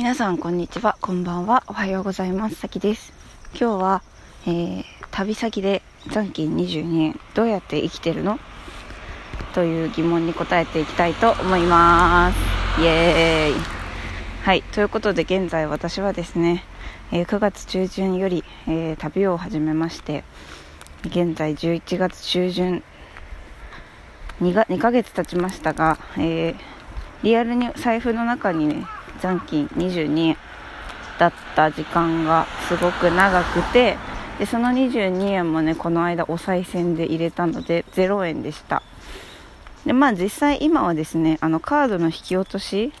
皆さんこんにちは、こんばんは、おはようございます。さきです。今日は、旅先で残金22円どうやって生きてるのという疑問に答えていきたいと思います。イエーイ。はい、ということで現在私はですね、9月中旬より、旅を始めまして、現在11月中旬 2ヶ月経ちましたが、リアルに財布の中にね、残金22円だった時間がすごく長くて、でその22円もね、この間お賽銭で入れたので0円でした。でまあ実際今はですね、カードの引き落とし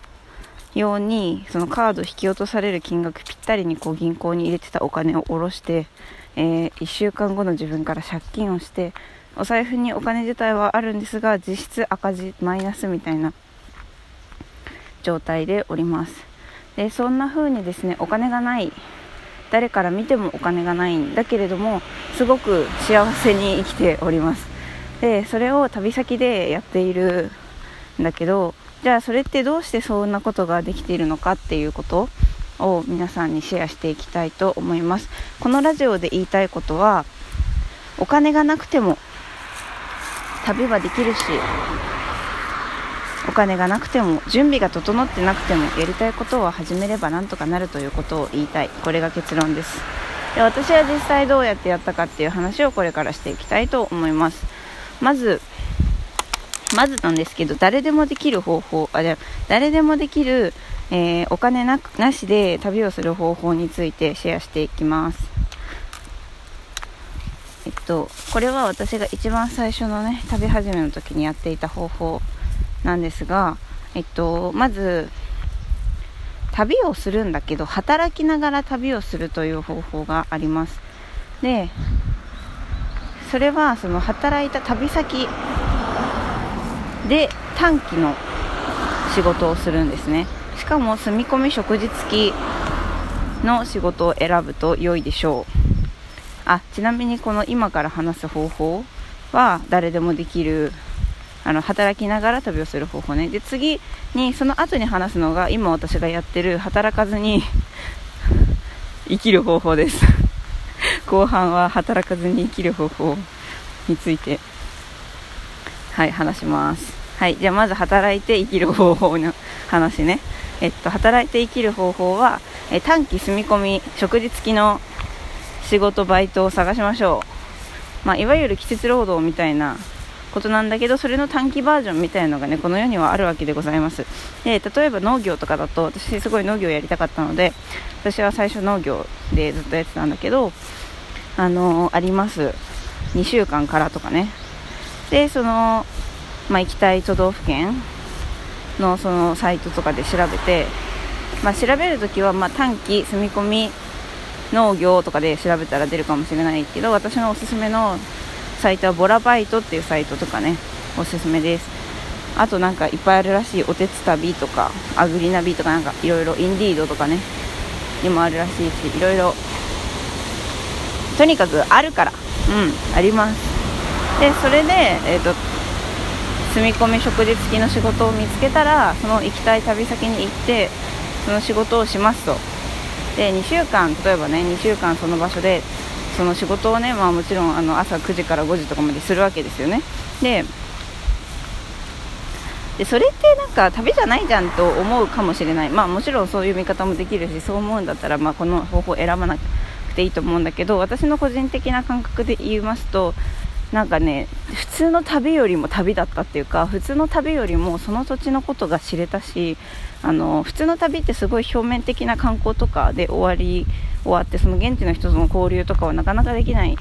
用に、そのカード引き落とされる金額ぴったりにこう銀行に入れてたお金を下ろして、1週間後の自分から借金をして、お財布にお金自体はあるんですが、実質赤字マイナスみたいな状態でおります。でそんな風にですね、お金がない、誰から見てもお金がないんだけれども、すごく幸せに生きております。でそれを旅先でやっているんだけど、じゃあそれってどうしてそんなことができているのかっていうことを皆さんにシェアしていきたいと思います。このラジオで言いたいことは、お金がなくても旅はできるし、お金がなくても、準備が整ってなくても、やりたいことを始めればなんとかなるということを言いたい。これが結論です。で私は実際どうやってやったかっていう話をこれからしていきたいと思います。まずなんですけど、誰でもできる方法、誰でもできる、お金なしで旅をする方法についてシェアしていきます。これは私が一番最初のね、旅始めの時にやっていた方法なんですが、まず旅をするんだけど、働きながら旅をするという方法があります。でそれはその働いた旅先で短期の仕事をするんですね。しかも住み込み食事付きの仕事を選ぶと良いでしょう。ちなみにこの今から話す方法は誰でもできる、働きながら旅をする方法ね。で次に、その後に話すのが今私がやってる働かずに生きる方法です。後半は働かずに生きる方法について、はい、話します。はい、じゃあまず働いて生きる方法の話ね。働いて生きる方法は、短期住み込み食事付きの仕事、バイトを探しましょう。いわゆる季節労働みたいなことなんだけど、それの短期バージョンみたいなのがね、この世にはあるわけでございます。で例えば農業とかだと、私すごい農業やりたかったので、私は最初農業でずっとやってたんだけど、あります、2週間からとかね。でその、行きたい都道府県のそのサイトとかで調べて、調べるときは短期住み込み農業とかで調べたら出るかもしれないけど、私のおすすめのサイトはボラバイトっていうサイトとかね、おすすめです。あとなんかいっぱいあるらしい、おてつたびとかアグリナビとか、なんかいろいろインディードとかねにもあるらしいし、いろいろとにかくあるからあります。でそれで、住み込み食事付きの仕事を見つけたら、その行きたい旅先に行ってその仕事をしますと。で2週間、例えばね、2週間その場所でその仕事をね、もちろん朝9時から5時とかまでするわけですよね。でそれってなんか旅じゃないじゃんと思うかもしれない。もちろんそういう見方もできるし、そう思うんだったらこの方法選ばなくていいと思うんだけど、私の個人的な感覚で言いますと、なんかね、普通の旅よりも旅だったっていうか、普通の旅よりもその土地のことが知れたし、普通の旅ってすごい表面的な観光とかで終わって、その現地の人との交流とかはなかなかできない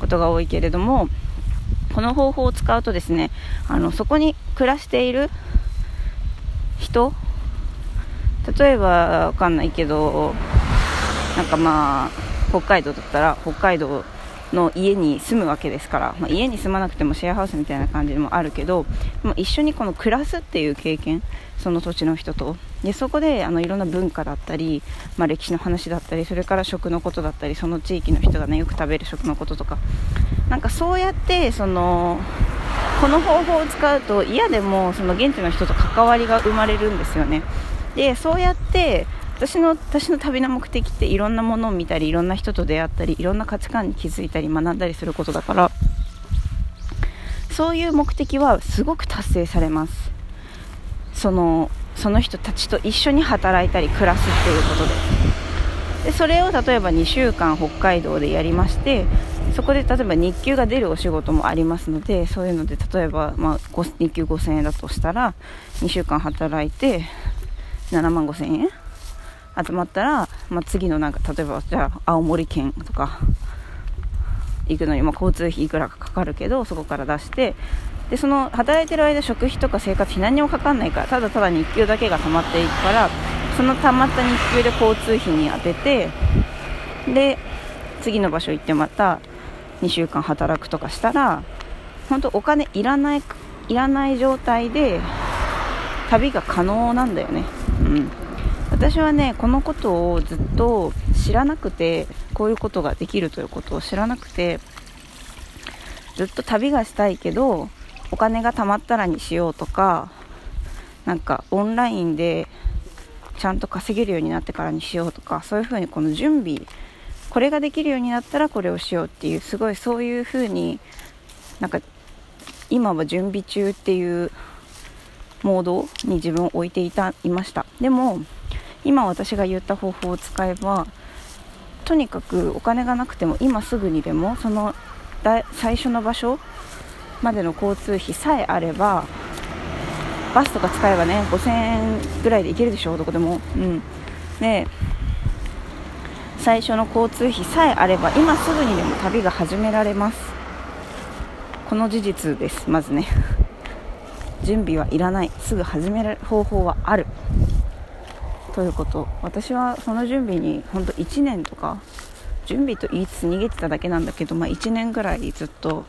ことが多いけれども、この方法を使うとですね、そこに暮らしている人、例えばわかんないけど、なんか北海道だったら北海道の家に住むわけですから、家に住まなくてもシェアハウスみたいな感じもあるけど、一緒にこの暮らすっていう経験、その土地の人とで、そこでいろんな文化だったり、歴史の話だったり、それから食のことだったり、その地域の人がねよく食べる食のこととか、なんかそうやってこの方法を使うと、嫌でもその現地の人と関わりが生まれるんですよね。でそうやって私の旅の目的っていろんなものを見たりいろんな人と出会ったりいろんな価値観に気づいたり学んだりすることだから、そういう目的はすごく達成されます。その人たちと一緒に働いたり暮らすっていうことで、それを例えば2週間北海道でやりまして、そこで例えば日給が出るお仕事もありますので、そういうので例えば、日給5000円だとしたら2週間働いて7万5000円集まったら、次の例えばじゃあ青森県とか行くのに、交通費いくらかかかるけどそこから出して、でその働いてる間食費とか生活費何にもかかんないから、ただただ日給だけが溜まっていくから、その溜まった日給で交通費に当てて、で次の場所行ってまた2週間働くとかしたら、本当お金いらない状態で旅が可能なんだよね。私はね、このことをずっと知らなくて、こういうことができるということを知らなくて、ずっと旅がしたいけどお金が貯まったらにしようとか、オンラインでちゃんと稼げるようになってからにしようとか、そういうふうにこの準備、これができるようになったらこれをしようっていう、すごいそういうふうに今は準備中っていうモードに自分を置いていました。でも今私が言った方法を使えば、とにかくお金がなくても今すぐにでもその最初の場所までの交通費さえあれば、バスとか使えばね5000円ぐらいで行けるでしょ、どこでも、で最初の交通費さえあれば今すぐにでも旅が始められます。この事実です。まずね、準備はいらない、すぐ始める方法はあるということ。私はその準備に本当1年とか、準備と言いつつ逃げてただけなんだけど、1年ぐらいずっと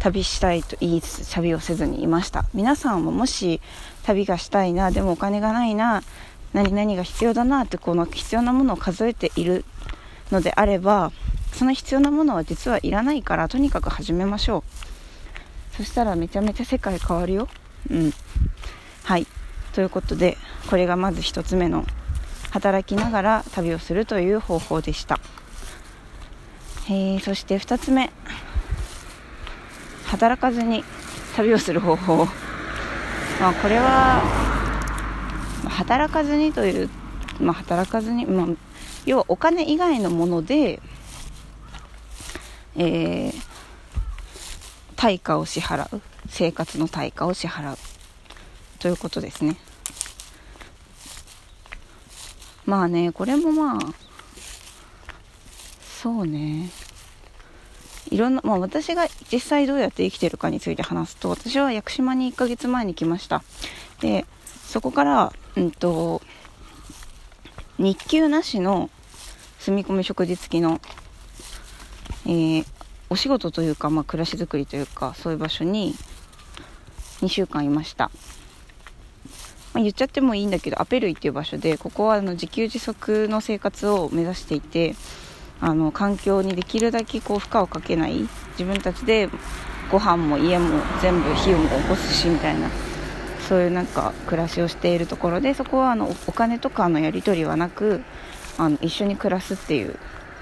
旅したいと言いつつ旅をせずにいました。皆さんももし旅がしたいな、でもお金がないな、何々が必要だなって、この必要なものを数えているのであれば、その必要なものは実はいらないから、とにかく始めましょう。そしたらめちゃめちゃ世界変わるよ。はい、ということで、これがまず一つ目の働きながら旅をするという方法でした。そして二つ目、働かずに旅をする方法。これは働かずにという、働かずに、要はお金以外のもので、対価を支払う、生活の対価を支払うということですね。これもそうね、いろんな、私が実際どうやって生きてるかについて話すと、私は屋久島に1ヶ月前に来ました。でそこから、日給なしの住み込み食事付きの、お仕事というか、暮らしづくりというか、そういう場所に2週間いました。言っちゃってもいいんだけど、アペルイっていう場所で、ここは自給自足の生活を目指していて、環境にできるだけ負荷をかけない、自分たちでご飯も家も全部費用も起こすしみたいな、そういう暮らしをしているところで、そこはお金とかのやり取りはなく、一緒に暮らすっていう、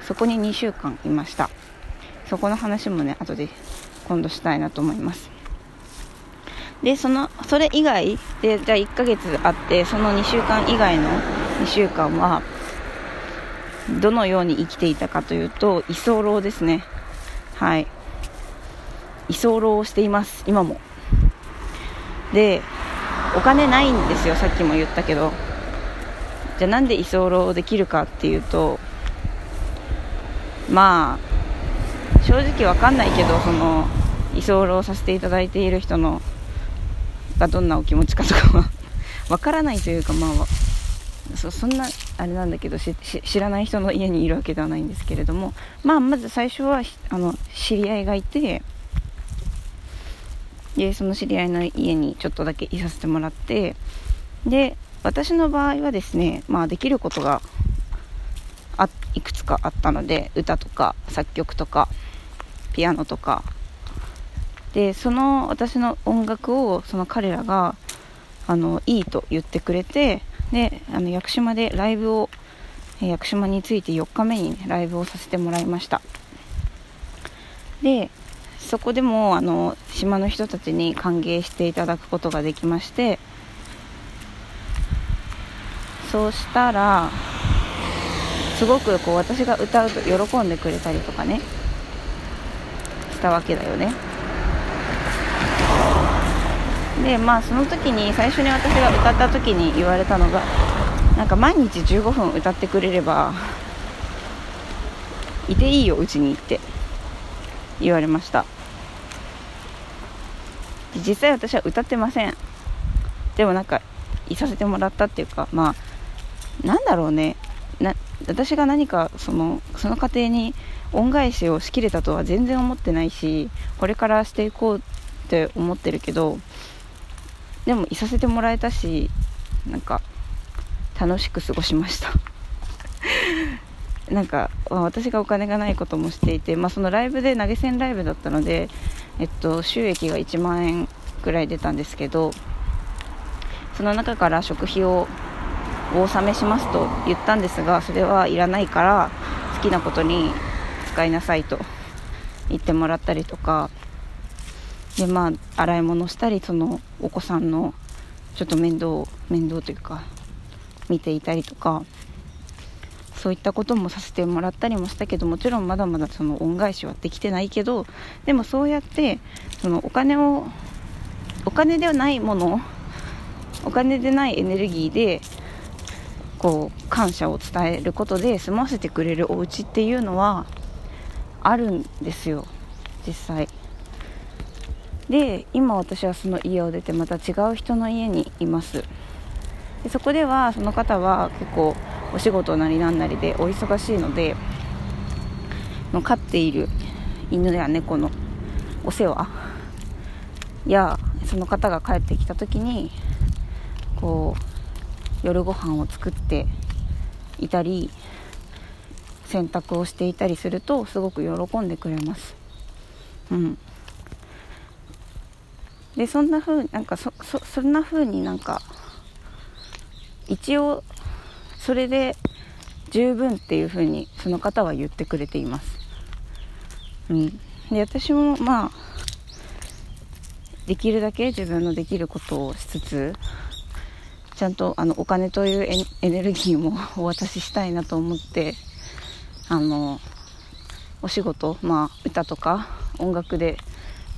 そこに2週間いました。そこの話もね、後で今度したいなと思います。でそれ以外で、じゃあ1ヶ月あって、その2週間以外の2週間はどのように生きていたかというと、居候ですね。はい、居候をしています、今も。でお金ないんですよ、さっきも言ったけど。じゃあなんで居候できるかっていうと、正直わかんないけど、居候させていただいている人のがどんなお気持ちかとかはわからないというか、そんなあれなんだけど、知らない人の家にいるわけではないんですけれども、まず最初は知り合いがいて、でその知り合いの家にちょっとだけいさせてもらって、で私の場合はですね、できることがいくつかあったので、歌とか作曲とかピアノとかで、その私の音楽をその彼らがいいと言ってくれて、で屋久島でライブを、屋久島について4日目に、ね、ライブをさせてもらいました。でそこでも島の人たちに歓迎していただくことができまして、そうしたらすごくこう私が歌うと喜んでくれたりとかねしたわけだよね。でまあその時に最初に私が歌った時に言われたのが、なんか毎日15分歌ってくれればいていいようちにって言われました。実際私は歌ってません。でもなんかいさせてもらったっていうか、まあなんだろうね、私が何かその過程に恩返しをしきれたとは全然思ってないし、これからしていこうって思ってるけど、でもいさせてもらえたし、なんか楽しく過ごしましたなんか私がお金がないこともしていて、まあ、そのライブで投げ銭ライブだったので、収益が1万円くらい出たんですけど、その中から食費をお納めしますと言ったんですが、それはいらないから好きなことに使いなさいと言ってもらったりとかで、まあ洗い物したり、そのお子さんのちょっと面倒というか見ていたりとか、そういったこともさせてもらったりもしたけど、もちろんまだまだその恩返しはできてないけど、でもそうやってそのお金ではないもの、お金でないエネルギーでこう感謝を伝えることで済ませてくれるお家っていうのはあるんですよ、実際。で今私はその家を出てまた違う人の家にいます。でそこではその方は結構お仕事なりなんなりでお忙しいので、飼っている犬や猫のお世話や、その方が帰ってきた時にこう夜ご飯を作っていたり洗濯をしていたりするとすごく喜んでくれます。でそんな風になんか一応それで十分っていう風にその方は言ってくれています。で私もまあできるだけ自分のできることをしつつ、ちゃんとお金というエネルギーもお渡ししたいなと思って、お仕事、まあ歌とか音楽で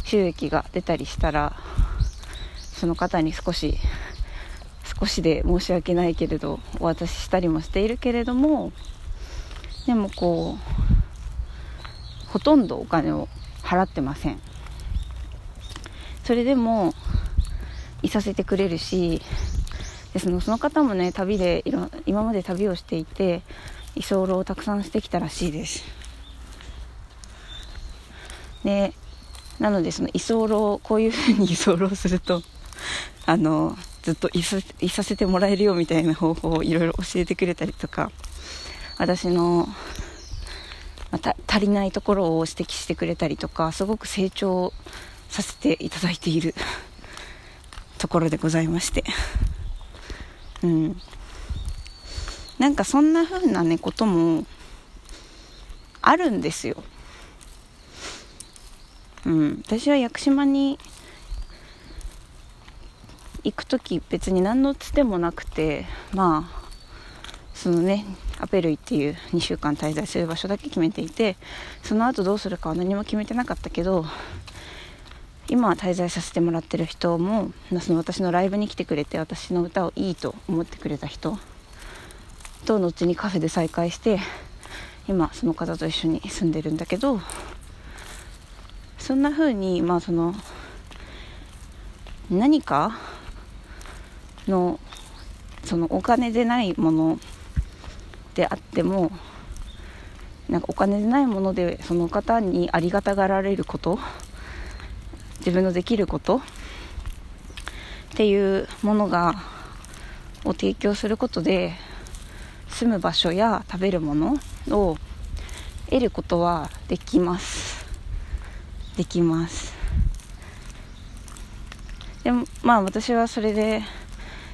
収益が出たりしたら、その方に少しで申し訳ないけれどお渡ししたりもしているけれども、でもこうほとんどお金を払ってません。それでもいさせてくれるし、その方もね、旅で今まで旅をしていて居候をたくさんしてきたらしいです。でなのでその居候、こういうふうに居候するとずっといさせてもらえるよみたいな方法をいろいろ教えてくれたりとか、私の足りないところを指摘してくれたりとか、すごく成長させていただいているところでございましてなんかそんな風なねこともあるんですよ。私は屋久島に行くとき別に何のつてもなくて、まあそのねアペルイっていう2週間滞在する場所だけ決めていて、その後どうするかは何も決めてなかったけど、今滞在させてもらってる人も、その私のライブに来てくれて私の歌をいいと思ってくれた人と後にカフェで再会して、今その方と一緒に住んでるんだけど、そんな風にまあその何かのそのお金でないものであっても、なんかお金でないものでその方にありがたがられること、自分のできることっていうものがを提供することで、住む場所や食べるものを得ることはできます。でもまあ私はそれで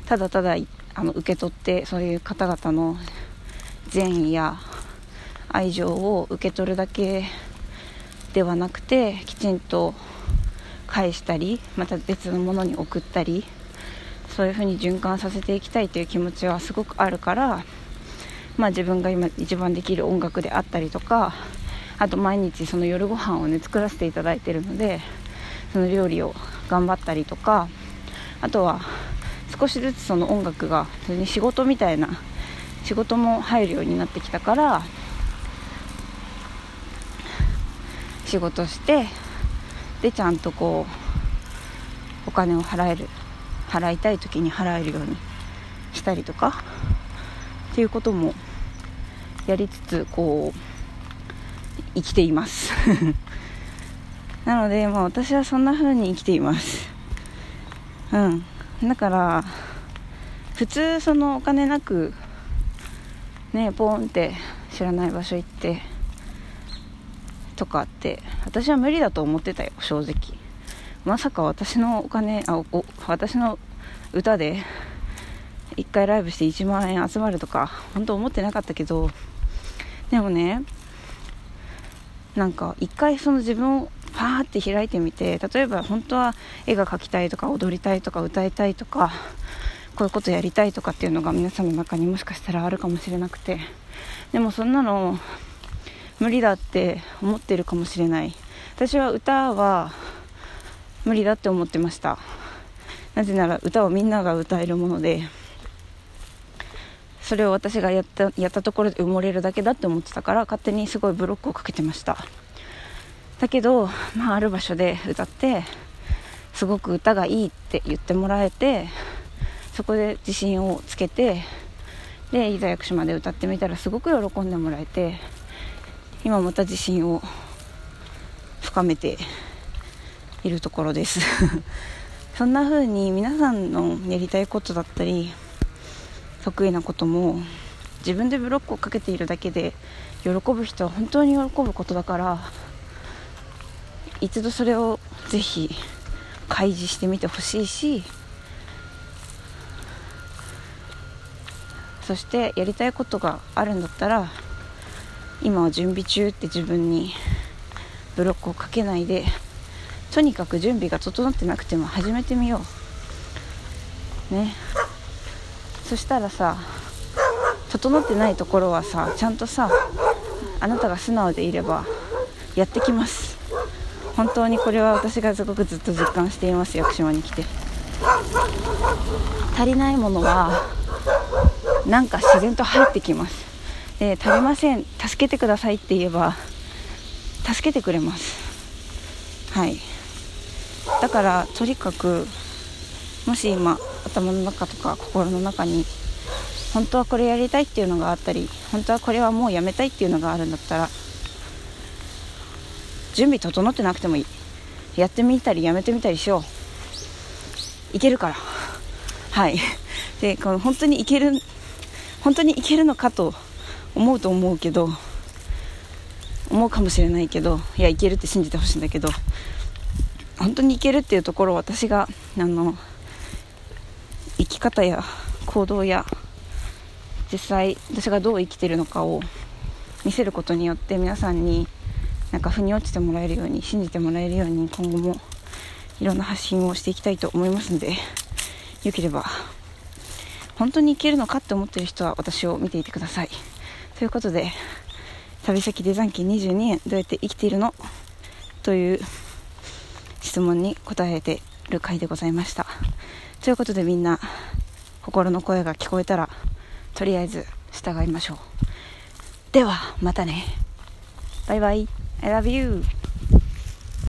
ただただ受け取って、そういう方々の善意や愛情を受け取るだけではなくて、きちんと返したり、また別のものに送ったり、そういうふうに循環させていきたいという気持ちはすごくあるから、自分が今一番できる音楽であったりとか、あと毎日その夜ご飯をね、作らせていただいているので、その料理を頑張ったりとか、あとは少しずつその音楽が仕事みたいな、仕事も入るようになってきたから、仕事してでちゃんとこうお金を払いたい時に払えるようにしたりとかっていうこともやりつつ、こう生きていますなので、私はそんな風に生きています。だから普通そのお金なくね、ポーンって知らない場所行ってとかって私は無理だと思ってたよ、正直。まさか私の歌で1回ライブして1万円集まるとか本当思ってなかったけど、でもね、なんか1回その自分をパーって開いてみて、例えば本当は絵が描きたいとか踊りたいとか歌いたいとか、こういうことやりたいとかっていうのが皆さんの中にもしかしたらあるかもしれなくて、でもそんなの無理だって思ってるかもしれない。私は歌は無理だって思ってました。なぜなら歌をみんなが歌えるもので、それを私がやったところで埋もれるだけだって思ってたから、勝手にすごいブロックをかけてました。だけど、ある場所で歌って、すごく歌がいいって言ってもらえて、そこで自信をつけて、でいざ屋久島で歌ってみたらすごく喜んでもらえて、今また自信を深めているところですそんな風に皆さんのやりたいことだったり得意なことも、自分でブロックをかけているだけで喜ぶ人は本当に喜ぶことだから、一度それをぜひ開示してみてほしいし、そしてやりたいことがあるんだったら、今は準備中って自分にブロックをかけないで、とにかく準備が整ってなくても始めてみようね。そしたらさ、整ってないところはさ、ちゃんとさ、あなたが素直でいればやってきます。本当にこれは私がすごくずっと実感しています。屋久島に来て足りないものはなんか自然と入ってきます。で、足りません、助けてくださいって言えば助けてくれます。だからとにかく、もし今頭の中とか心の中に本当はこれやりたいっていうのがあったり、本当はこれはもうやめたいっていうのがあるんだったら、準備整ってなくてもいい、やってみたりやめてみたりしよう。いけるから。で、この本当にいけるのかと思うかもしれないけど、いや、いけるって信じてほしいんだけど、本当にいけるっていうところを私が生き方や行動や、実際私がどう生きてるのかを見せることによって、皆さんになんか腑に落ちてもらえるように、信じてもらえるように、今後もいろんな発信をしていきたいと思いますので、よければ本当にいけるのかって思ってる人は私を見ていてください。ということで、旅先で残機22年どうやって生きているのという質問に答えている回でございました。ということで、みんな心の声が聞こえたらとりあえず従いましょう。ではまたね、バイバイ、I love you。